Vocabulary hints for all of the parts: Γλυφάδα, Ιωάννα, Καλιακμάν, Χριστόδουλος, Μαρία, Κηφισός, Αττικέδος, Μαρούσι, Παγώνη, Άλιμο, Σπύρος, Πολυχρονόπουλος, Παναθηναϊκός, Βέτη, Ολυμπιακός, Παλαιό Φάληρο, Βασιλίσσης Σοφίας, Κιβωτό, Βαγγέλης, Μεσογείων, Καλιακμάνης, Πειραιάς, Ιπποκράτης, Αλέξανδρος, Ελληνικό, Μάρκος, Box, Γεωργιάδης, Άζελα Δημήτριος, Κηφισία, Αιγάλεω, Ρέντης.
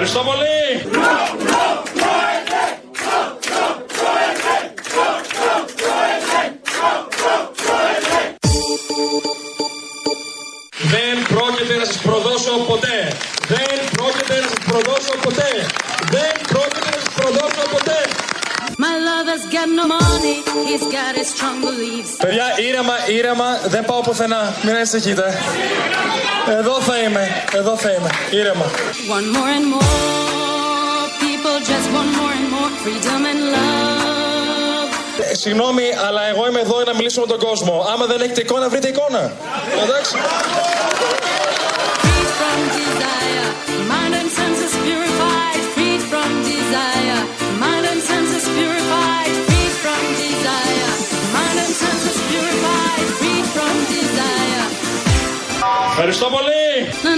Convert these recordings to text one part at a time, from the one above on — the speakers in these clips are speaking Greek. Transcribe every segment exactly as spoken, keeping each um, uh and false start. Ευχαριστώ πολύ! Δεν πρόκειται να σας προδώσω ποτέ! Δεν πρόκειται να σας προδώσω ποτέ! Δεν πρόκειται να σας προδώσω ποτέ! Παιδιά, ήρεμα, ήρεμα, δεν πάω πουθενά, μην ανησυχείτε. Εδώ θα είμαι, εδώ θα είμαι, ήρεμα. Συγγνώμη, αλλά εγώ είμαι εδώ για να μιλήσω με τον κόσμο. Άμα δεν έχετε εικόνα, βρείτε εικόνα. Εντάξει. Ευχαριστώ πολύ!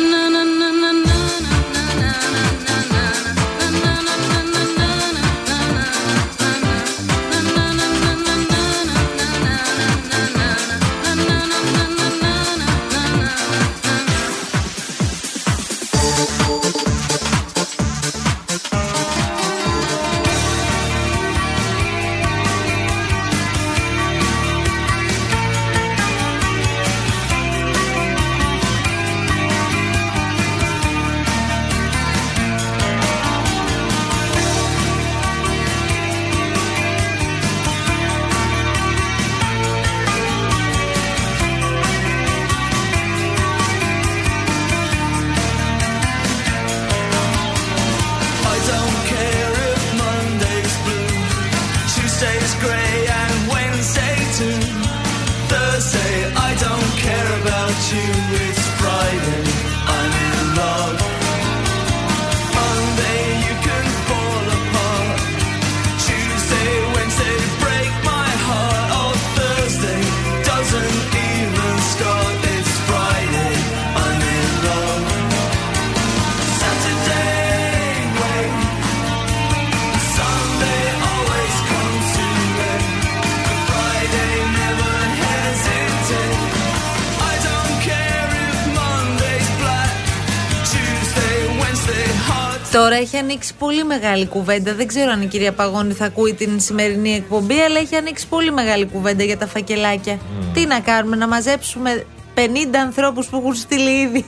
Τώρα έχει ανοίξει πολύ μεγάλη κουβέντα. Δεν ξέρω αν η κυρία Παγώνη θα ακούει την σημερινή εκπομπή, αλλά έχει ανοίξει πολύ μεγάλη κουβέντα για τα φακελάκια. Mm. Τι να κάνουμε, να μαζέψουμε πενήντα ανθρώπους που έχουν στείλει ήδη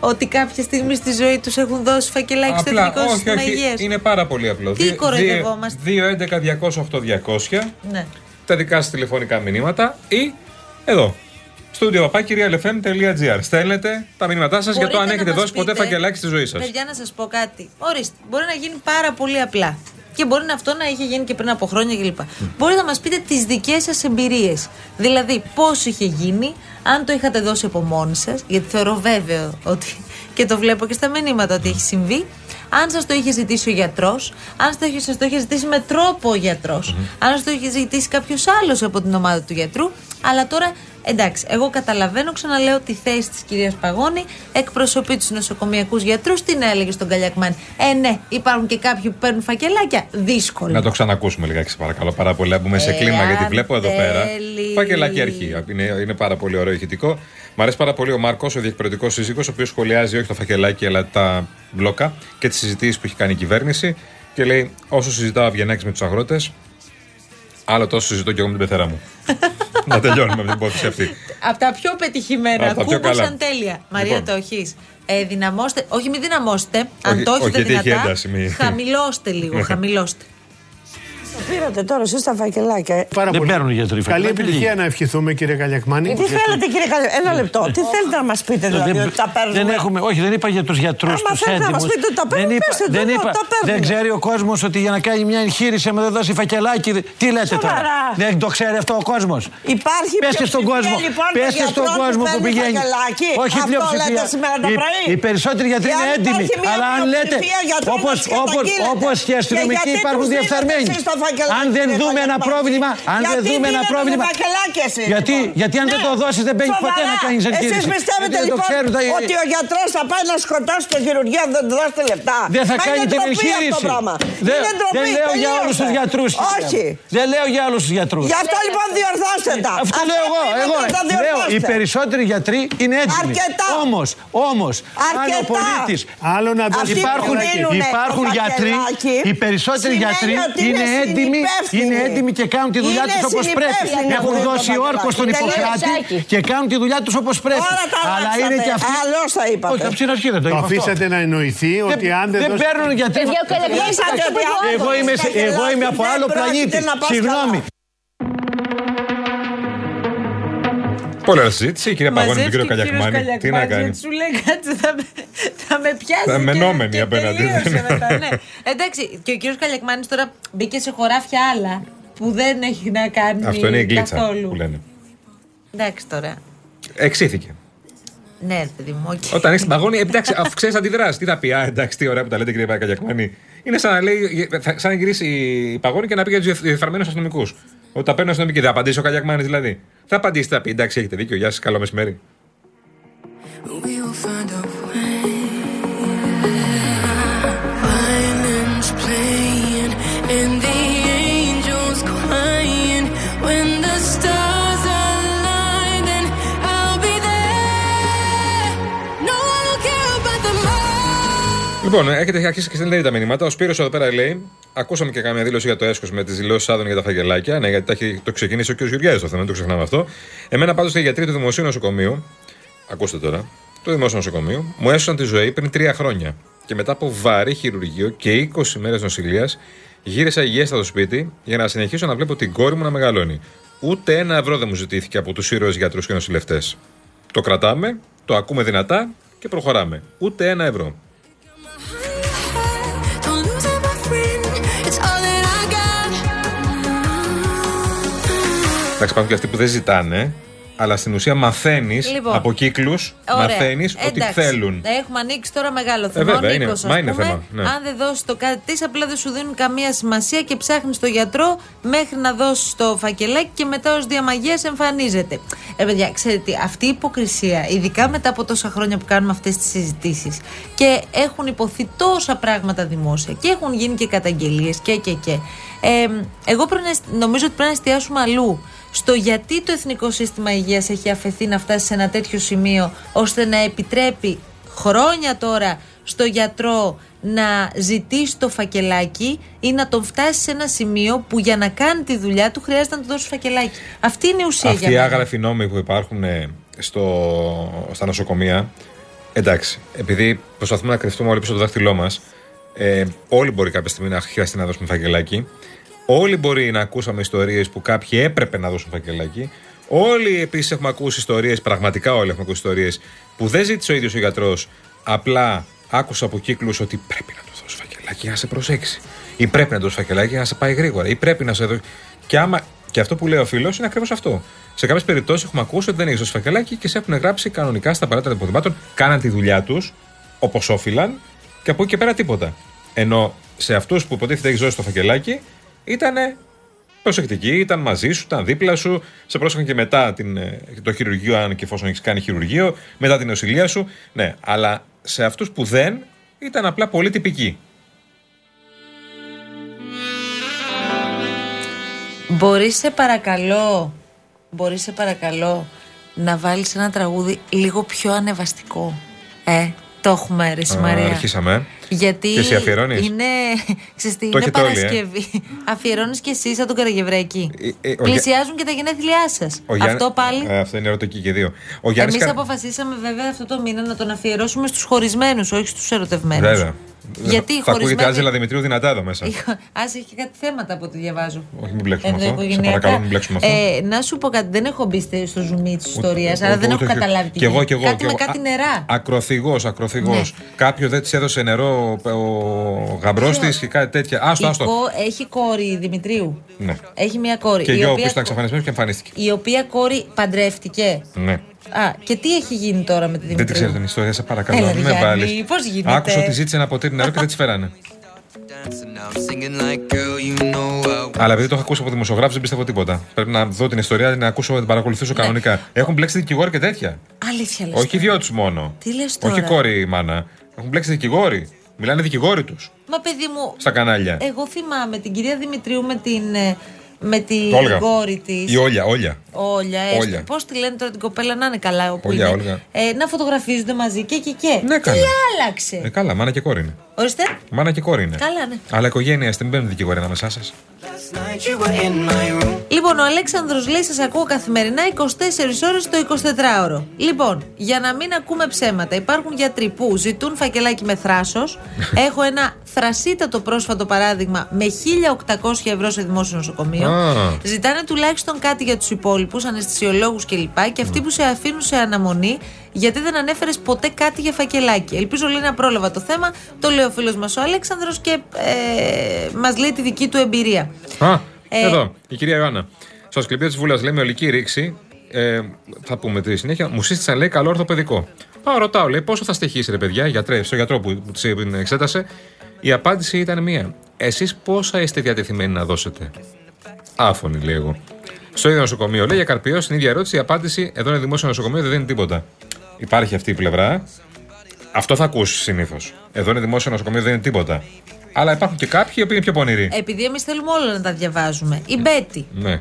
ότι κάποια στιγμή στη ζωή τους έχουν δώσει φακελάκι στο Εθνικό Σύστημα Υγείας. Είναι πάρα πολύ απλό. Τι κοροϊδευόμαστε. δύο έντεκα διακόσια οκτώ διακόσια. Ναι. Τα δικά σας τηλεφωνικά μηνύματα ή εδώ. studio παπάκι real f m τελεία g r. Στέλνετε τα μηνύματά σας για το αν έχετε δώσει πείτε, ποτέ φακελάκι στη ζωή σας. Παιδιά, να σας πω κάτι. Ορίστε, μπορεί να γίνει πάρα πολύ απλά. Και μπορεί να αυτό να είχε γίνει και πριν από χρόνια κλπ. Mm. Μπορείτε να μας πείτε τις δικές σας εμπειρίες. Δηλαδή, πώς είχε γίνει, αν το είχατε δώσει από μόνοι σας, γιατί θεωρώ βέβαιο ότι. Και το βλέπω και στα μηνύματα ότι έχει συμβεί. Αν σας το είχε ζητήσει ο γιατρός, αν σας το είχε ζητήσει με τρόπο ο γιατρός, mm-hmm. αν σας το είχε ζητήσει κάποιος άλλος από την ομάδα του γιατρού. Αλλά τώρα, εντάξει, εγώ καταλαβαίνω, ξαναλέω, τη θέση της κυρίας Παγώνη, εκπροσωπεί τους νοσοκομιακούς γιατρούς, την έλεγε στον Καλιακμάν. Ε, ναι, υπάρχουν και κάποιοι που παίρνουν φακελάκια, δύσκολο. Να το ξανακούσουμε λιγάκι, σε παρακαλώ, πάρα πολύ. Να μπούμε σε ε, κλίμα, γιατί βλέπω εδώ πέρα. Φακελάκι αρχή, είναι, είναι πάρα πολύ ωραίο ηχητικό. Μ' αρέσει πάρα πολύ ο Μάρκος, ο διεκπαιρετικός σύζυγος, ο οποίος σχολιάζει όχι το φακελάκι, αλλά τα μπλόκα και τις συζητήσεις που έχει κάνει η κυβέρνηση. Και λέει, όσο συζητάω αυγενάκι με τους αγρότες, άλλο τόσο συζητώ και εγώ με την πεθερά μου. Να τελειώνουμε με την υπόθεση αυτή. Από τα πιο πετυχημένα, κούμπωσαν τέλεια. Μαρία, λοιπόν, το έχεις. Ε, δυναμώστε, όχι, μην δυναμώστε. Αν όχι, το έχετε δυνατά, ένταση, μη... χαμηλώστε λίγο, χαμηλώστε. Το πήρατε τώρα εσείς τα φακελάκια. Πάρα δεν πολύ. Παίρνουν γιατροί φακελάκια. Καλή επιτυχία να ευχηθούμε, κύριε Καλιακμάνη. Τι θέλετε, κύριε Καλιακμάνη, ένα λεπτό. Τι θέλετε να μας πείτε, δηλαδή, δεν, ότι τα παίρνουμε. Δεν έχουμε, όχι, δεν είπα για τους γιατρούς. Άμα θέλετε έτοιμους, να μας πείτε ότι τα παίρνουν, πέστε το, δεν, είπα, δεν ξέρει ο κόσμος ότι για να κάνει μια εγχείρηση, άμα δεν δώσει φακελάκι. Τι λέτε Σοβαρά. Τώρα. Δεν το ξέρει αυτό ο κόσμος. Υπάρχει πέστε στον κόσμο. Πέστε στον κόσμο που πηγαίνει. Όχι πλειοψηφία. Οι περισσότεροι γιατροί είναι έτοιμοι. Αλλά αν λέτε, όπως και αστυνομικοί υπάρχουν διεφθαρμένοι. αν δεν δούμε ένα πρόβλημα. Αν δεν δούμε ένα πρόβλημα. Γιατί αν δεν το δώσει, δεν μπαίνει ποτέ να κάνει εγχείρηση. Εσείς πιστεύετε λοιπόν ότι ο γιατρός θα πάει να σκοτώσει το χειρουργείο αν δεν του δώσετε λεφτά? Δεν θα κάνει την εγχείρηση. Δεν λέω για όλους τους γιατρούς. Δεν λέω για όλους τους γιατρούς. Γι' αυτό λοιπόν διορθώστε τα. Αυτό λέω εγώ. Οι περισσότεροι γιατροί είναι έτοιμοι. Όμως, όμως, αν ο πολίτης. Υπάρχουν γιατροί, οι περισσότεροι γιατροί είναι έτοιμοι. Είναι έτοιμοι και κάνουν τη δουλειά τους όπως πρέπει. Έχουν δώσει όρκο στον Ιπποκράτη και κάνουν τη δουλειά τους όπως πρέπει. Αλλά είναι και αυτοί. Αλλιώς θα είπατε. Όχι, από την αρχή δεν το είπα. Το αφήσατε να εννοηθεί ότι αν δεν. Δεν παίρνουν γιατροί. Εγώ είμαι από άλλο πλανήτη. Συγγνώμη. Πολύ ωραία συζήτηση, η κυρία Παγώνη και τον κύριο Καλιακμάνη. Τι να κάνει. Σου λέει κάτι, θα, θα με πιάσει. Θα μενόμενη απέναντι. Ναι. Εντάξει, και ο κύριος Καλιακμάνης τώρα μπήκε σε χωράφια άλλα που δεν έχει να κάνει. Αυτό είναι η γκλίτσα που λένε. Εντάξει τώρα. Εξήθηκε. Ναι, δημόκη. Όταν έχει την Παγώνη, εντάξει, αφού ξέρει αντιδράσει, τι θα πει. Α, εντάξει, τι ωραία που τα λέτε, κύριε Καλιακμάνη. Είναι σαν να, λέει, σαν να γυρίσει η Παγώνη και να πει για τους διεφθαρμένους αστυνομικούς. Ότι τα παίρνω αστυνομικοί, θα απαντήσει ο Καλιακμάνης δηλαδή. Θα απαντήσει, θα πει εντάξει, έχετε δίκιο, γεια σας, καλό μεσημέρι. Λοιπόν, έχετε αρχίσει και στέλνετε τα μηνύματα. Ο Σπύρος εδώ πέρα λέει: ακούσαμε και καμία δήλωση για το έσχος με τις δηλώσεις άδων για τα φαγγελάκια. Ναι, γιατί το ξεκίνησε ο κ. Γεωργιάδης το θέμα, δεν το ξεχνάμε αυτό. Εμένα πάντως οι γιατροί του Δημοσίου Νοσοκομείου, ακούστε τώρα, του Δημόσιου Νοσοκομείου, μου έσωσαν τη ζωή πριν τρία χρόνια. Και μετά από βαρύ χειρουργείο και είκοσι μέρες νοσηλείας, γύρισα υγιέστα στο σπίτι για να συνεχίσω να βλέπω την κόρη μου να μεγαλώνει. Ούτε ένα ευρώ δεν μου ζητήθηκε από τους ήρωες γιατρούς και νοσηλευτές. Το κρατάμε, το ακούμε δυνατά και προχωράμε. Ούτε ένα ευρώ. Εντάξει, υπάρχουν και αυτοί που δεν ζητάνε, αλλά στην ουσία μαθαίνεις λοιπόν, από κύκλους, μαθαίνεις ότι θέλουν. Έχουμε ανοίξει τώρα μεγάλο θέμα. Ε, βέβαια, είναι, Νίκος, μα είναι πούμε, θέμα. Ναι. Αν δεν δώσεις το κάτι, απλά δεν σου δίνουν καμία σημασία και ψάχνεις το γιατρό μέχρι να δώσεις το φακελάκι και μετά ως διαμαγείας εμφανίζεται. Ε, παιδιά, ξέρετε, αυτή η υποκρισία, ειδικά μετά από τόσα χρόνια που κάνουμε αυτές τις συζητήσεις και έχουν υποθεί τόσα πράγματα δημόσια και έχουν γίνει και καταγγελίες και και και. Ε, εγώ να, νομίζω ότι πρέπει να εστιάσουμε αλλού στο γιατί το Εθνικό Σύστημα Υγείας έχει αφαιθεί να φτάσει σε ένα τέτοιο σημείο ώστε να επιτρέπει χρόνια τώρα στο γιατρό να ζητήσει το φακελάκι ή να τον φτάσει σε ένα σημείο που για να κάνει τη δουλειά του χρειάζεται να του δώσει φακελάκι. Αυτή είναι η ουσία. Αυτοί οι άγραφοι νόμοι που υπάρχουν στο, στα νοσοκομεία, εντάξει, επειδή προσπαθούμε να κρυφτούμε όλοι πίσω το δάχτυλό μας, Ε, όλοι μπορεί κάποια στιγμή να χρειαστεί να δώσουμε φακελάκι. Όλοι μπορεί να ακούσαμε ιστορίες που κάποιοι έπρεπε να δώσουν φακελάκι. Όλοι επίσης έχουμε ακούσει ιστορίες, πραγματικά όλοι έχουμε ακούσει ιστορίες που δεν ζήτησε ο ίδιος ο γιατρός. Απλά άκουσα από κύκλους ότι πρέπει να του δώσει φακελάκι για να σε προσέξει. Ή πρέπει να του δώσει φακελάκι για να σε πάει γρήγορα. Ή πρέπει να σε δώσει. Και, άμα... και αυτό που λέει ο φίλος είναι ακριβώς αυτό. Σε κάποιες περιπτώσεις έχουμε ακούσει ότι δεν έχει δώσει φακελάκι και σε έχουν γράψει κανονικά στα παράτητα των υποδημάτων. Κάναν τη δουλειά τους όπως όφυλαν και από εκεί και πέρα τίποτα. Ενώ σε αυτούς που υποτίθεται έχεις δώσει το φακελάκι, ήταν προσεκτικοί, ήταν μαζί σου, ήταν δίπλα σου, σε πρόσεχαν και μετά την, το χειρουργείο, αν και εφόσον έχεις κάνει χειρουργείο, μετά την νοσηλεία σου. Ναι, αλλά σε αυτούς που δεν, ήταν απλά πολύ τυπικοί. Μπορείς σε παρακαλώ, μπορείς σε παρακαλώ να βάλεις ένα τραγούδι λίγο πιο ανεβαστικό, ε? Το έχουμε ρε Μαρία. Αρχίσαμε. Γιατί και εσύ αφιερώνεις. Είναι, ξεστή, είναι Παρασκευή. Ε? Αφιερώνεις και εσύ σαν τον Καραγευρέκη. Ε, ε, Πλησιάζουν ο... και τα γενέθλιά σας. Ο αυτό ο... πάλι. Ε, αυτό είναι ερωτική και δύο. Εμείς κα... αποφασίσαμε βέβαια αυτό το μήνα να τον αφιερώσουμε στους χωρισμένους, όχι στους ερωτευμένους. Βέβαια. Γιατί θα χωρισμένοι... ακούγεται Άζελα Δημητρίου δυνατά εδώ μέσα. Ας έχει και κάτι θέματα από ό,τι διαβάζω. Όχι, μην μπλέξουμε ε, αυτό. Σε παρακαλώ, μην μπλέξουμε αυτό. Ε, να σου πω κάτι, δεν έχω μπει στο ζουμί της ιστορίας, αλλά δεν ούτε, έχω καταλάβει τι γίνεται. Κάτι με κάτι νερά. Ακροθυγός, ακροθυγός. Ναι. Κάποιο δεν της έδωσε νερό ο, ο γαμπρός της και κάτι τέτοια. Άστο, άστο. Έχει κόρη Δημητρίου. Ναι. Έχει μια κόρη. Και γιο, ο οποίος ήταν εξαφανισμένος και εμφανίστηκε. Η οποία κόρη παντρεύτηκε. Ναι. Α, και τι έχει γίνει τώρα με τη Δημητρίου? Δεν τη ξέρω την ιστορία, σε παρακαλώ. Έλα, μην με βάλεις. Άκουσα ότι ζήτησε ένα ποτήρι νερό και δεν τη φέρανε. Αλλά επειδή το έχω ακούσει από δημοσιογράφους, δεν πιστεύω τίποτα. Πρέπει να δω την ιστορία, να ακούσω, να την παρακολουθήσω ναι. κανονικά. Έχουν μπλέξει δικηγόροι και τέτοια. Αλήθεια λες. Όχι οι δυο τους μόνο. Τι λες τώρα. Όχι κόρη η μάνα. Έχουν μπλέξει δικηγόροι. Μιλάνε δικηγόροι τους. Μα παιδί μου. Στα κανάλια. Εγώ θυμάμαι την κυρία Δημητρίου με την. Με την κόρη τη. Η Όλια, Όλια. Όλια, Όλια. Πώς τη λένε τώρα την κοπέλα, να είναι καλά όπου Όλια, είναι. Ε, να φωτογραφίζονται μαζί και εκεί και. Ναι, καλά. Τι άλλαξε. Ε, καλά, μάνα και κόρη είναι. Ορίστε. Μάνα και κόρη είναι. Καλά, ναι. Αλλά οικογένεια, στην παίρνει δικηγόρια ανάμεσά σας. Λοιπόν, ο Αλέξανδρος λέει: σας ακούω καθημερινά είκοσι τέσσερις ώρες το εικοσιτετράωρο. Λοιπόν, για να μην ακούμε ψέματα, υπάρχουν γιατροί που ζητούν φακελάκι με θράσος. Έχω ένα θρασίτατο πρόσφατο παράδειγμα με χίλια οκτακόσια ευρώ σε δημόσιο νοσοκομείο. Ah. Ζητάνε τουλάχιστον κάτι για τους υπόλοιπους, αναισθησιολόγους κλπ. Και αυτοί που σε αφήνουν σε αναμονή, γιατί δεν ανέφερες ποτέ κάτι για φακελάκι. Ελπίζω λέει να πρόλαβα το θέμα. Το λέει ο φίλος μας ο Αλέξανδρος και ε, μας λέει τη δική του εμπειρία. Α, ε, εδώ, η κυρία Ιωάννα. Στο Ασκληπείο της Βούλας λέει με ολική ρήξη, ε, θα πούμε τη συνέχεια, μου σύστησαν λέει καλό ορθοπαιδικό. Πάω, ρωτάω, λέει πόσο θα στοιχήσει ρε παιδιά, γιατρέ, στο γιατρό που την εξέτασε. Η απάντηση ήταν μία. Εσείς πόσα είστε διατεθειμένοι να δώσετε. Άφωνη λέει εγώ. Στο ίδιο νοσοκομείο λέει για καρπιό, στην ίδια ερώτηση, η απάντηση εδώ είναι δημόσιο νοσοκομείο, δεν δίνει τίποτα. Υπάρχει αυτή η πλευρά. Αυτό θα ακούσει συνήθως. Εδώ είναι δημόσιο νοσοκομείο, δεν είναι τίποτα. Αλλά υπάρχουν και κάποιοι οι οποίοι είναι πιο πονηροί. Επειδή εμείς θέλουμε όλα να τα διαβάζουμε. Η Μπέτη. Ναι. Ε,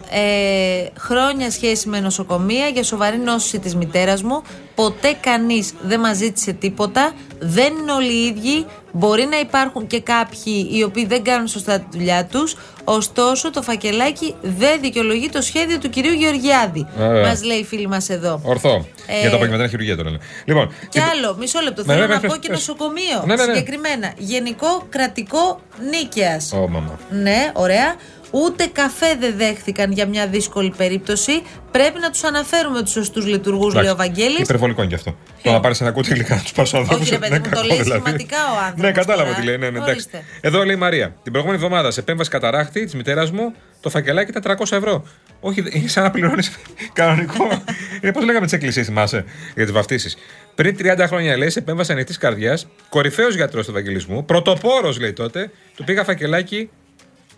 χρόνια σχέση με νοσοκομεία για σοβαρή νόσηση της μητέρας μου. Ποτέ κανείς δεν μας ζήτησε τίποτα. Δεν είναι όλοι οι ίδιοι. Μπορεί να υπάρχουν και κάποιοι οι οποίοι δεν κάνουν σωστά τη δουλειά τους. Ωστόσο το φακελάκι δεν δικαιολογεί το σχέδιο του κυρίου Γεωργιάδη. Ε, μας λέει η φίλη μας εδώ. Ορθό. Ε, για τα επαγγελματικά χειρουργία τώρα. Λοιπόν, και άλλο, μισό λεπτό. Ναι, θέλω ναι, να πω ναι, και νοσοκομείο. Ναι, ναι, ναι. Συγκεκριμένα. Γενικό κρατικό νίκαιας. Oh, μαμά. Ναι, ωραία. Ούτε καφέ δεν δέχθηκαν για μια δύσκολη περίπτωση. Πρέπει να τους αναφέρουμε τους σωστούς λειτουργούς, λέει ο Βαγγέλης. Υπερβολικό είναι και αυτό. Το να πάρεις ένα κούτι υλικά να τους πάρεις ο άνθρωπος. Όχι, ρε παιδί μου, το λέει σημαντικά ο άνθρωπος. Ναι, κατάλαβα τι λέει. Ναι, ναι, εδώ λέει η Μαρία. Την προηγούμενη εβδομάδα σε επέμβαση καταράχτη της μητέρας μου το φακελάκι ήταν τριακόσια ευρώ. Όχι, είναι σαν να πληρώνεις κανονικό. Είναι πώς λέγαμε τις εκκλησίες, θυμάσαι, για τις βαφτίσεις. Πριν τριάντα χρόνια, λέει, σε επέμβαση ανοιχτής καρδιάς, κορυφαίος γιατρός του Ευαγγελισμού, πρωτοπόρος, λέει τότε, του πήγα φακελάκι.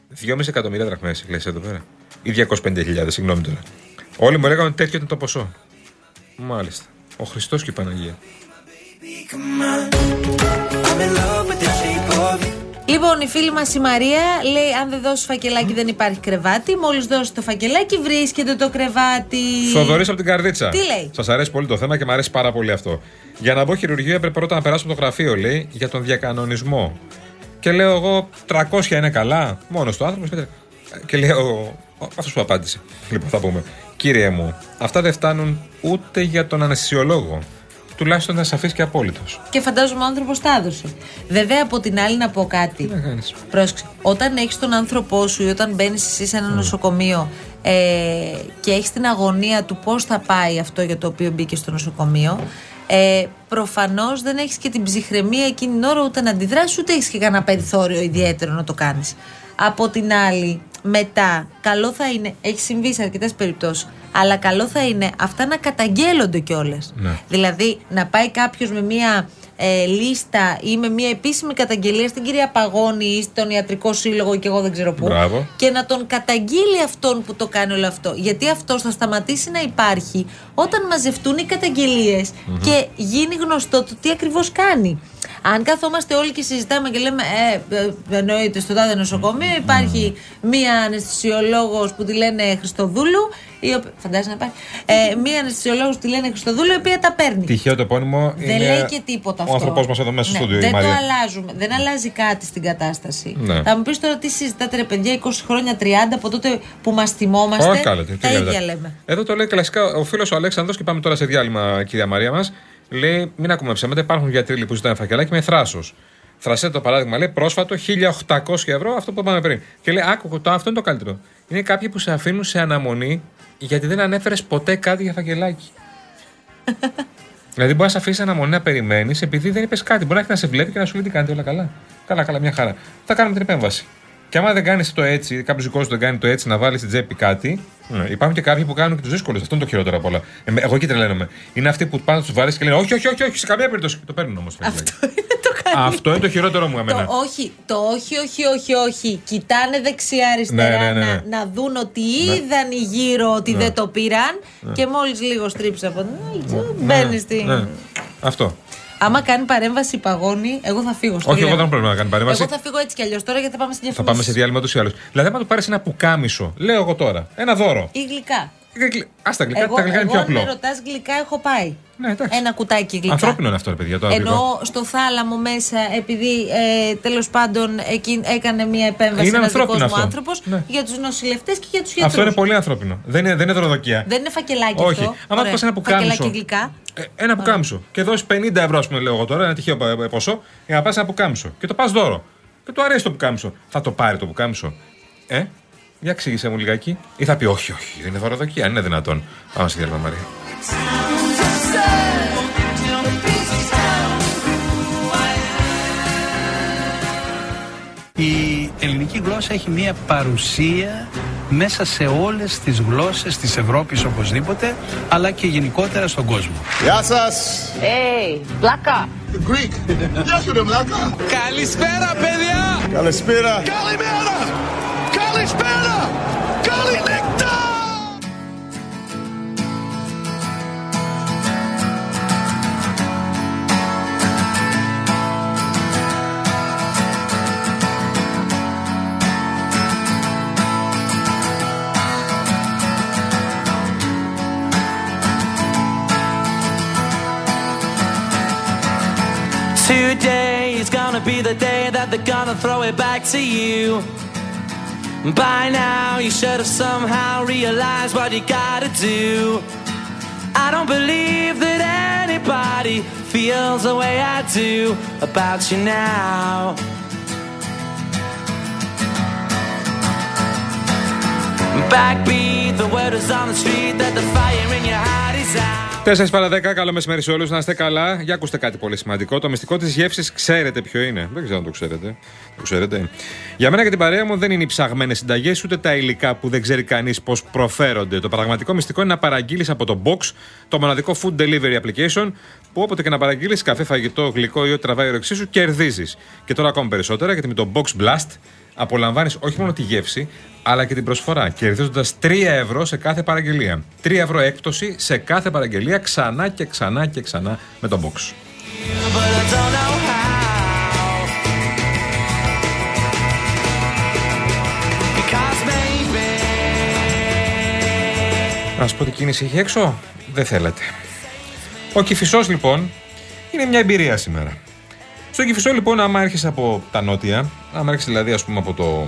δυόμισι εκατομμύρια δραχμές, λες εδώ πέρα. Ή διακόσιες πενήντα χιλιάδες, συγγνώμη τώρα. Όλοι μου έλεγαν ότι τέτοιο ήταν το ποσό. Μάλιστα. Ο Χριστός και η Παναγία. Λοιπόν, η φίλη μας η Μαρία λέει: αν δεν δώσει φακελάκι, δεν υπάρχει κρεβάτι. Μόλις δώσει το φακελάκι, βρίσκεται το κρεβάτι. Σοδωρής από την Καρδίτσα. Τι λέει. Σας αρέσει πολύ το θέμα και μου αρέσει πάρα πολύ αυτό. Για να μπω χειρουργείο, έπρεπε πρώτα να περάσω από το γραφείο, λέει, για τον διακανονισμό. Και λέω εγώ, τριακόσια είναι καλά, μόνος του άνθρωπος. Και λέω, αυτός που απάντησε. Λοιπόν, θα πούμε, κύριε μου, αυτά δεν φτάνουν ούτε για τον αναισθησιολόγο. Τουλάχιστον ήταν σαφής και απόλυτος. Και φαντάζομαι ο άνθρωπος τα έδωσε. Βέβαια, από την άλλη να πω κάτι. Τι να κάνεις. Πρόσεξε, όταν έχεις τον άνθρωπό σου ή όταν μπαίνεις εσύ σε ένα mm. νοσοκομείο ε, και έχεις την αγωνία του πώς θα πάει αυτό για το οποίο μπήκες στο νοσοκομείο. Ε, προφανώς δεν έχεις και την ψυχραιμία εκείνη την ώρα ούτε να αντιδράσεις ούτε έχεις και κανένα περιθώριο ιδιαίτερο να το κάνεις. Από την άλλη, μετά, καλό θα είναι, έχει συμβεί σε αρκετές περιπτώσεις, αλλά καλό θα είναι αυτά να καταγγέλλονται κιόλας. Ναι. Δηλαδή, να πάει κάποιος με μία ε, λίστα ή με μία επίσημη καταγγελία στην κυρία Παγώνη ή στον ιατρικό σύλλογο και εγώ δεν ξέρω πού. Μπράβο. Και να τον καταγγείλει αυτόν που το κάνει όλο αυτό. Γιατί αυτός θα σταματήσει να υπάρχει όταν μαζευτούν οι καταγγελίες mm-hmm. και γίνει γνωστό το τι ακριβώς κάνει. Αν καθόμαστε όλοι και συζητάμε και λέμε ε, ε, εννοείται στο τάδε νοσοκομείο υπάρχει mm. μία αναισθησιολόγος που τη λένε Χριστοδούλου η οποία, φαντάζεσαι να πάει ε, μία αναισθησιολόγος που τη λένε Χριστοδούλου η οποία τα παίρνει. Τυχαίο το επώνυμο δεν είναι λέει και τίποτα ο αυτό. Ο άνθρωπος μας εδώ μέσα στο ναι, δεν το αλλάζουμε, δεν αλλάζει κάτι στην κατάσταση ναι. Θα μου πεις τώρα τι συζητάτε ρε παιδιά είκοσι χρόνια, τριάντα από τότε που μας θυμόμαστε. Ω, καλύτε, τα ίδια λέμε. Εδώ το λέει κλασικά ο φίλος ο Αλέξανδρος και πάμε τώρα σε διάλειμμα κυρία Μαρία μας. Λέει, μην ακούμε ψέματα, υπάρχουν γιατροί που ζητάνε φακελάκι με θράσος. Θρασέ το παράδειγμα, λέει πρόσφατο χίλια οκτακόσια ευρώ, αυτό που είπαμε πριν. Και λέει, άκου, το, αυτό είναι το καλύτερο. Είναι κάποιοι που σε αφήνουν σε αναμονή γιατί δεν ανέφερες ποτέ κάτι για φακελάκι. Δηλαδή, μπορεί να σε αφήσει αναμονή να περιμένεις επειδή δεν είπες κάτι. Μπορεί να έχει να σε βλέπει και να σου λέει τι κάνετε όλα καλά. Καλά, καλά, μια χαρά. Θα κάνουμε την επέμβαση. Και άμα δεν κάνει το έτσι, κάποιο δικό σου δεν κάνει το έτσι να βάλει στην τσέπη κάτι, ναι, υπάρχουν και κάποιοι που κάνουν και του δύσκολου. Αυτό είναι το χειρότερο απ' όλα. Ε, εγώ εκεί τρελαίνομαι. Είναι αυτοί που πάνε να του βάλει και λένε όχι, όχι, όχι, όχι, σε καμία περίπτωση. Το παίρνουν όμω. Αυτό, αυτό είναι το χειρότερο μου εμένα. Το όχι, το όχι, όχι, όχι, όχι. Κοιτάνε δεξιά-αριστερά ναι, ναι, ναι, ναι. να, να δουν ότι ναι. είδαν οι γύρω ότι ναι. δεν το πήραν ναι. και μόλι λίγο στρίψει από την μπαίνει στην. Αυτό. Άμα κάνει παρέμβαση η Παγώνη, εγώ θα φύγω. Στο όχι, εγώ δεν έχω πρόβλημα να κάνει παρέμβαση. Εγώ θα φύγω έτσι κι αλλιώς τώρα γιατί θα πάμε στην διαφήμιση. Θα πάμε σε διάλειμμα τους ή άλλους. Δηλαδή, άμα του πάρεις ένα πουκάμισο, λέω εγώ τώρα, ένα δώρο. Ή γλυκά. Α τα γλυκά, εγώ, τα γλυκά είναι πιο απλό. Εγώ αν με ρωτάς γλυκά, έχω πάει. Ναι, ένα κουτάκι γλυκά. Ανθρώπινο είναι αυτό, ρε παιδιά. Ενώ στο θάλαμο μέσα, επειδή ε, τέλος πάντων εκεί έκανε μια επέμβαση είναι ένας δικός μου άνθρωπος ναι. για τους νοσηλευτές και για τους γιατρούς. Αυτό είναι πολύ ανθρώπινο. Δεν είναι, δεν είναι δωροδοκία. Δεν είναι φακελάκι. Όχι. Αυτό. Άμα πας ένα πουκάμισο. Ε, ένα πουκάμισο. Και δώσεις πενήντα ευρώ, ας πούμε, λέω εγώ τώρα, ένα τυχαίο ποσό, για να πας ένα πουκάμισο. Και το πας δώρο. Και του αρέσει το πουκάμισο. Θα το πάρει το πουκάμισο. Ε, για εξήγησε μου λιγάκι. Ή θα πει όχι, όχι, δεν είναι δωροδοκία, αν είναι δυνατόν. Πάμε στη διάλειμμα, Μαρία. Η ελληνική γλώσσα έχει μία παρουσία μέσα σε όλες τις γλώσσες της Ευρώπης οπωσδήποτε, αλλά και γενικότερα στον κόσμο. Γεια σας! Hey, πλάκα! Greek! Γεια σου ρε πλάκα! Καλησπέρα παιδιά! Καλησπέρα! Καλημέρα! Καλησπέρα! Καληνύχτα! Today is gonna be the day that they're gonna throw it back to you. By now you should have somehow realized what you gotta do. I don't believe that anybody feels the way I do about you now. Backbeat, the word is on the street that the fire in your heart is out. τέσσερα παρά δέκα, καλό μεσημέρι σε όλους, να είστε καλά. Για ακούστε κάτι πολύ σημαντικό. Το μυστικό της γεύσης ξέρετε ποιο είναι? Δεν ξέρω αν το ξέρετε. Το ξέρετε. Για μένα και την παρέα μου δεν είναι οι ψαγμένες συνταγές, ούτε τα υλικά που δεν ξέρει κανείς πώς προφέρονται. Το πραγματικό μυστικό είναι να παραγγείλεις από το Box, το μοναδικό food delivery application, που όποτε και να παραγγείλεις καφέ, φαγητό, γλυκό ή ό,τι τραβάει ο ρεξί σου, κερδίζεις. Και τώρα ακόμα περισσότερα, γιατί με το Box Blast απολαμβάνεις όχι μόνο τη γεύση, αλλά και την προσφορά, κερδίζοντας τρία ευρώ σε κάθε παραγγελία. τρία ευρώ έκπτωση σε κάθε παραγγελία, ξανά και ξανά και ξανά με το Box. Να σου πω τι κίνηση έχει έξω, δεν θέλετε. Ο Κηφισός λοιπόν είναι μια εμπειρία σήμερα. Στο Κηφισό λοιπόν, άμα έρχεσαι από τα νότια, άμα έρχεσαι δηλαδή ας πούμε από το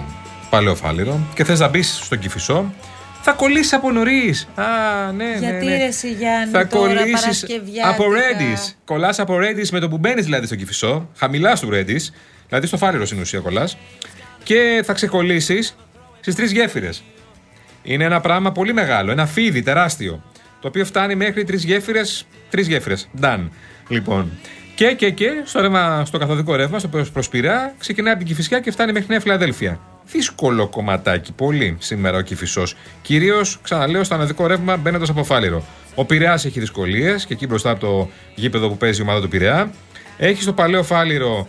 Παλαιό Φάληρο και θες να μπεις στον Κηφισό, θα κολλήσεις από νωρίς. Α, ναι, ναι, ναι. Γιατί ρε εσύ Γιάννη, θα τώρα παρασκευιάτικα. Από Ρέντης. Κολλάς από Ρέντης με το που μπαίνεις δηλαδή στον Κηφισό, χαμηλά στο Ρέντης, δηλαδή στο Φάληρο στην ουσία κολλάς, και θα ξεκολλήσεις στις τρεις γέφυρες. Είναι ένα πράγμα πολύ μεγάλο, ένα φίδι τεράστιο, το οποίο φτάνει μέχρι τρεις γέφυρες, τρεις γέφυρες. Ντάν, λοιπόν. Και, και, και στο, ρεύμα, στο καθοδικό ρεύμα, στο προς Πειραιά, ξεκινάει από την Κηφισιά και φτάνει μέχρι Νέα Φιλαδέλφια. Δύσκολο κομματάκι, πολύ σήμερα ο Κηφισός. Κυρίως, ξαναλέω, στο αναδικό ρεύμα μπαίνοντας από Φάληρο. Ο Πειραιάς έχει δυσκολίες και εκεί μπροστά από το γήπεδο που παίζει η ομάδα του Πειραιά. Έχει στο Παλαιό Φάληρο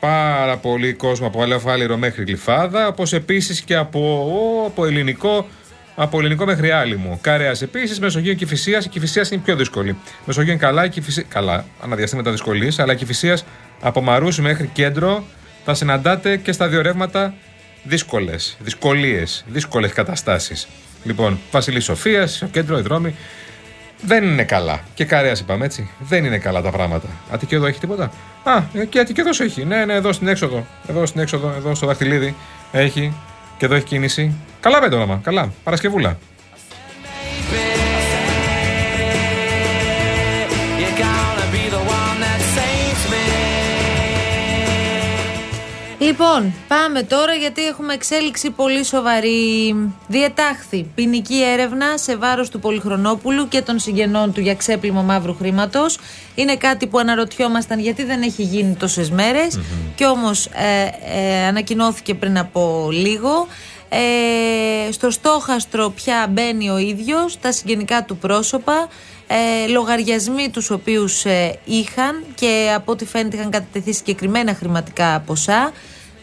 πάρα πολύ κόσμο, από Παλαιό Φάληρο μέχρι Γλυφάδα, όπως επίσης και από, ο, από Ελληνικό. Από Ελληνικό μέχρι Άλιμο. Καρέας επίσης, Μεσογείων και Κηφισίας. Η Κηφισίας είναι πιο δύσκολη. Μεσογείων καλά, Κηφισίας. Καλά, αναδιαστήματα δυσκολίες, αλλά η Κηφισίας από Μαρούσι μέχρι κέντρο θα συναντάτε και στα δύο ρεύματα δύσκολες. Δυσκολίες, δύσκολες καταστάσεις. Λοιπόν, Βασιλίσσης Σοφίας, στο κέντρο, οι δρόμοι. Δεν είναι καλά. Και Καρέας είπαμε έτσι. Δεν είναι καλά τα πράγματα. Αττικέδο έχει τίποτα? Α, και Αττικέδος έχει. Ναι, ναι, εδώ στην έξοδο. Εδώ στην έξοδο, εδώ στο δαχτυλίδι έχει. Και εδώ έχει κίνηση. Καλά πέντε όνομα, καλά. Παρασκευούλα. Λοιπόν, πάμε τώρα γιατί έχουμε εξέλιξη πολύ σοβαρή. Διετάχθη ποινική έρευνα σε βάρος του Πολυχρονόπουλου και των συγγενών του για ξέπλυμα μαύρου χρήματος. Είναι κάτι που αναρωτιόμασταν γιατί δεν έχει γίνει τόσες μέρες, mm-hmm. και όμως ε, ε, ανακοινώθηκε πριν από λίγο. Ε, στο στόχαστρο πια μπαίνει ο ίδιος, τα συγγενικά του πρόσωπα, ε, λογαριασμοί τους οποίους ε, είχαν και από ό,τι φαίνεται είχαν κατατεθεί συγκεκριμένα χρηματικά ποσά.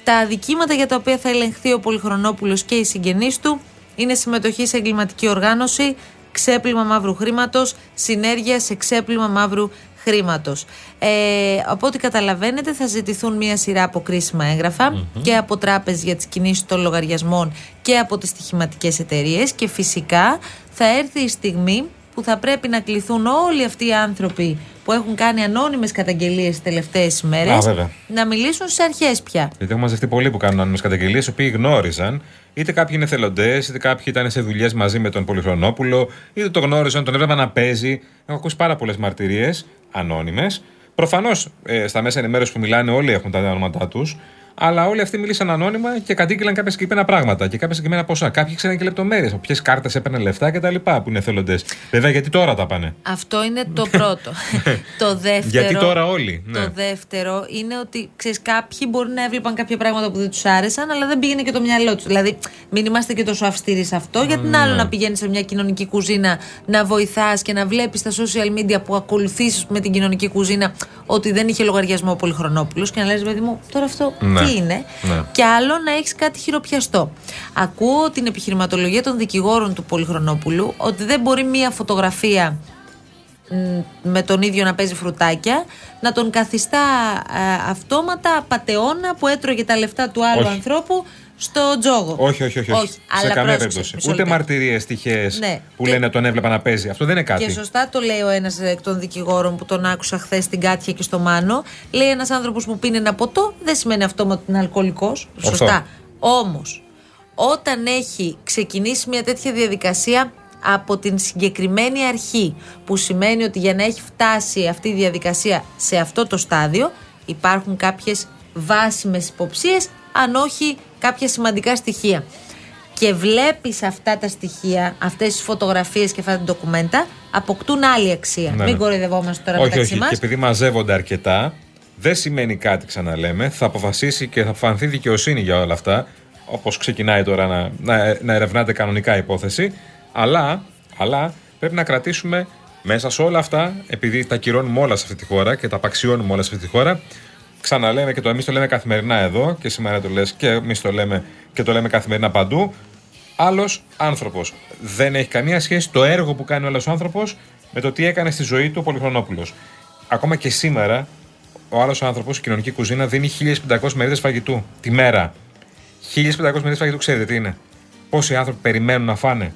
Τα αδικήματα για τα οποία θα ελεγχθεί ο Πολυχρονόπουλος και οι συγγενείς του είναι συμμετοχή σε εγκληματική οργάνωση, ξέπλυμα μαύρου χρήματος, συνέργεια σε ξέπλυμα μαύρου χρήματος. Ε, από ό,τι καταλαβαίνετε θα ζητηθούν μία σειρά από κρίσιμα έγγραφα, mm-hmm. και από τράπεζες για τις κινήσεις των λογαριασμών και από τις στοιχηματικές εταιρείες, και φυσικά θα έρθει η στιγμή που θα πρέπει να κληθούν όλοι αυτοί οι άνθρωποι που έχουν κάνει ανώνυμες καταγγελίες τις τελευταίες ημέρες να μιλήσουν στις αρχές πια. Γιατί έχουν μαζευτεί πολλοί που κάνουν ανώνυμες καταγγελίες, οι οποίοι γνώριζαν, είτε κάποιοι είναι εθελοντές, είτε κάποιοι ήταν σε δουλειές μαζί με τον Πολυχρονόπουλο, είτε το γνώριζαν, τον έβλεπαν να παίζει. Έχω ακούσει πάρα πολλές μαρτυρίες ανώνυμες. Προφανώς ε, στα μέσα ενημέρωσης που μιλάνε όλοι έχουν τα ονόματά τους. Αλλά όλοι αυτοί μίλησαν ανώνυμα και κατήγγειλαν κάποια συγκεκριμένα πράγματα και κάποια συγκεκριμένα ποσά. Κάποιοι ξέραν και λεπτομέρειες, από ποιες κάρτες έπαιρναν λεφτά κτλ. Που είναι εθελοντές. Βέβαια, γιατί τώρα τα πάνε. Αυτό είναι το πρώτο. Το δεύτερο. Γιατί τώρα όλοι. Ναι. Το δεύτερο είναι ότι ξέρεις, κάποιοι μπορεί να έβλεπαν κάποια πράγματα που δεν τους άρεσαν, αλλά δεν πήγαινε και το μυαλό τους. Δηλαδή, μην είμαστε και τόσο αυστηροί σε αυτό. Γιατί mm. άλλο να πηγαίνεις σε μια κοινωνική κουζίνα να βοηθάς και να βλέπεις τα social media που ακολουθείς με την κοινωνική κουζίνα ότι δεν είχε λογαριασμό ο Πολυχρονόπουλος και να λες, παιδί μου, τώρα αυτό. Ναι. Τι είναι, ναι. και άλλο να έχεις κάτι χειροπιαστό. Ακούω την επιχειρηματολογία των δικηγόρων του Πολυχρονόπουλου ότι δεν μπορεί μία φωτογραφία με τον ίδιο να παίζει φρουτάκια να τον καθιστά α, αυτόματα πατεώνα που έτρωγε τα λεφτά του άλλου όχι. ανθρώπου στο τζόγο. Όχι, όχι, όχι. όχι. όχι. Σε καμία περίπτωση. Ούτε μαρτυρίες τυχαίες, ναι. που και... λένε τον έβλεπα να παίζει. Αυτό δεν είναι κάτι. Και σωστά το λέει ο ένας εκ των δικηγόρων που τον άκουσα χθες στην Κάτια και στο Μάνο. Λέει, ένας άνθρωπος που πίνει ένα ποτό δεν σημαίνει αυτόματα ότι είναι αλκοολικός. Σωστά. Όμως, όταν έχει ξεκινήσει μια τέτοια διαδικασία από την συγκεκριμένη αρχή, που σημαίνει ότι για να έχει φτάσει αυτή η διαδικασία σε αυτό το στάδιο, υπάρχουν κάποιες βάσιμες υποψίες, αν όχι κάποια σημαντικά στοιχεία. Και βλέπεις αυτά τα στοιχεία, αυτές τις φωτογραφίες και αυτά τα ντοκουμέντα, αποκτούν άλλη αξία. Ναι. Μην κοροϊδευόμαστε τώρα όχι, μεταξύ μας. Όχι, και επειδή μαζεύονται αρκετά, δεν σημαίνει κάτι, ξαναλέμε, θα αποφασίσει και θα φανθεί δικαιοσύνη για όλα αυτά, όπως ξεκινάει τώρα να, να, να ερευνάται κανονικά η υπόθεση. Αλλά, αλλά πρέπει να κρατήσουμε μέσα σε όλα αυτά, επειδή τα κυρώνουμε όλα σε αυτή τη χώρα και τα απαξιώνουμε όλα σε αυτή τη χώρα. Ξαναλέμε και το εμείς το λέμε καθημερινά εδώ, και σήμερα το λες και εμείς το λέμε και το λέμε καθημερινά παντού. Άλλος άνθρωπος. Δεν έχει καμία σχέση το έργο που κάνει ο άλλος άνθρωπος με το τι έκανε στη ζωή του ο Πολυχρονόπουλος. Ακόμα και σήμερα, ο άλλος άνθρωπος, η κοινωνική κουζίνα, δίνει χίλιες πεντακόσιες μερίδες φαγητού τη μέρα. χίλιες πεντακόσιες μερίδες φαγητού, ξέρετε τι είναι. Πόσοι άνθρωποι περιμένουν να φάνε.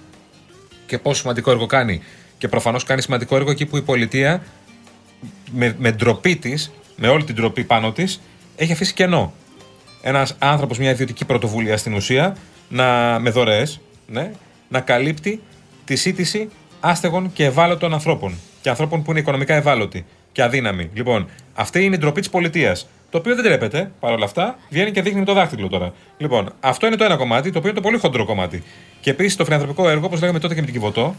Και πόσο σημαντικό έργο κάνει. Και προφανώς κάνει σημαντικό έργο εκεί που η πολιτεία με, με ντροπή της, με όλη την ντροπή πάνω της, έχει αφήσει κενό. Ένας άνθρωπος, μια ιδιωτική πρωτοβουλία στην ουσία, να, με δωρεές, ναι, να καλύπτει τη σύντηση άστεγων και ευάλωτων ανθρώπων. Και ανθρώπων που είναι οικονομικά ευάλωτοι και αδύναμοι. Λοιπόν, αυτή είναι η ντροπή της πολιτείας. Το οποίο δεν τρέπεται, παρόλα αυτά, βγαίνει και δείχνει με το δάχτυλο τώρα. Λοιπόν, αυτό είναι το ένα κομμάτι, το οποίο είναι το πολύ χοντρό κομμάτι. Και επίσης το φιλανθρωπικό έργο, όπως λέγαμε τότε και με την Κιβωτό,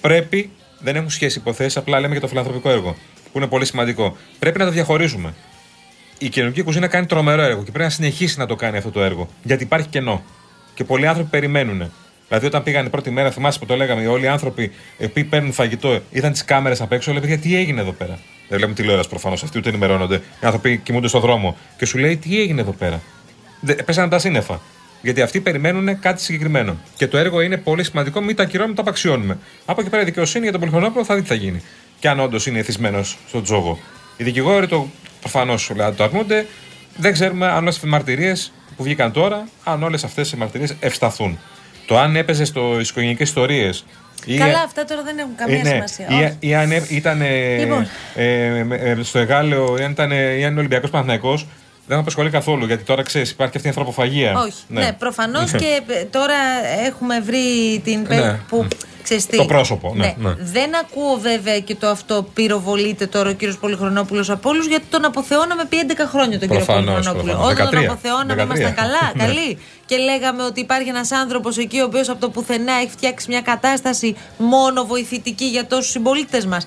πρέπει, δεν έχουν σχέση υποθέσεις, απλά λέμε για το φιλανθρωπικό έργο, που είναι πολύ σημαντικό. Πρέπει να το διαχωρίζουμε. Η κοινωνική κουζίνα κάνει τρομερό έργο και πρέπει να συνεχίσει να το κάνει αυτό το έργο. Γιατί υπάρχει κενό. Και πολλοί άνθρωποι περιμένουν. Δηλαδή, όταν πήγαν πρώτη μέρα, θυμάσαι που το λέγαμε, όλοι οι άνθρωποι που παίρνουν φαγητό, είδαν τις κάμερες απ' έξω, λέγανε τι έγινε εδώ πέρα. Δεν βλέπουν τηλεόραση προφανώς, αυτοί ούτε ενημερώνονται. Οι άνθρωποι κοιμούνται στον δρόμο και σου λέει τι έγινε εδώ πέρα. Πέσανε τα σύννεφα. Γιατί αυτοί περιμένουν κάτι συγκεκριμένο. Και το έργο είναι πολύ σημαντικό, μην τα ακυρώνουμε, τα απαξιώνουμε. Από εκεί πέρα η δικαιοσύνη για τον Πολυχρονόπουλο θα δει τι θα γίνει. Και αν όντως είναι εθισμένος στον τζόγο. Οι δικηγόροι το προφανώς το αρνούνται. Δεν ξέρουμε αν όλες οι μαρτυρίες που βγήκαν τώρα, αν όλες αυτές οι μαρτυρίες ευσταθούν. Το αν έπαιζε στις οικογενειακές ιστορίες. Καλά, ή, αυτά τώρα δεν έχουν καμία ναι, σημασία. Ή αν ήταν λοιπόν. ε, ε, στο Αιγάλεω, ή αν ήταν Ολυμπιακός Παναθηναϊκός, δεν θα απασχολεί καθόλου. Γιατί τώρα ξέρεις, υπάρχει και αυτή η ανθρωποφαγία. Όχι. Ναι, ναι προφανώς και τώρα έχουμε βρει την. Ναι. Που Ξέρεις τι, το πρόσωπο. Ναι, ναι. Ναι. Δεν ακούω βέβαια και το αυτό πυροβολείται τώρα ο κύριος Πολυχρονόπουλος από όλους, γιατί τον αποθεώναμε επί έντεκα χρόνια τον προφανώς, κύριο Πολυχρονόπουλο. Όταν τον αποθεώναμε ήμασταν καλά, καλοί. Και λέγαμε ότι υπάρχει ένας άνθρωπος εκεί ο οποίος από το πουθενά έχει φτιάξει μια κατάσταση μόνο βοηθητική για τόσους συμπολίτες μας.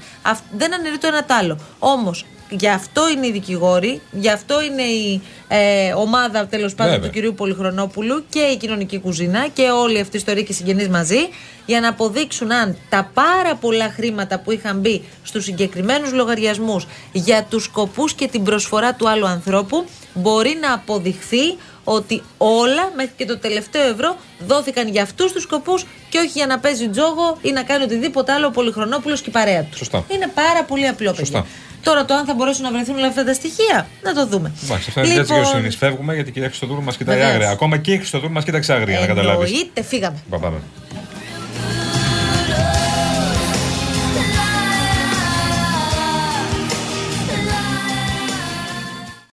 Δεν αναιρεί το ένα τ' άλλο. Όμως, γι' αυτό είναι οι δικηγόροι, γι' αυτό είναι η ε, ομάδα τέλος πάντων Βέβαια. του κυρίου Πολυχρονόπουλου και η κοινωνική κουζίνα και όλη αυτή η ιστορία και οι συγγενείς μαζί, για να αποδείξουν αν τα πάρα πολλά χρήματα που είχαν μπει στους συγκεκριμένους λογαριασμούς για τους σκοπούς και την προσφορά του άλλου ανθρώπου, μπορεί να αποδειχθεί ότι όλα μέχρι και το τελευταίο ευρώ δόθηκαν για αυτούς τους σκοπούς και όχι για να παίζει τζόγο ή να κάνει οτιδήποτε άλλο ο Πολυχρονόπουλος και η παρέα του. Σωστά. Είναι πάρα πολύ απλό, παιδιά. Τώρα το αν θα μπορέσουν να βρεθούν όλα αυτά τα στοιχεία, να το δούμε. Εντάξει, αυτά είναι λοιπόν... δικαιοσύνη. Φεύγουμε γιατί η κυρία Χριστοδούλου μας κοιτάει άγρια. Ακόμα και η Χριστοδούλου μας κοίταξε άγρια, να καταλάβεις. Εννοείται, φύγαμε. Πάμε.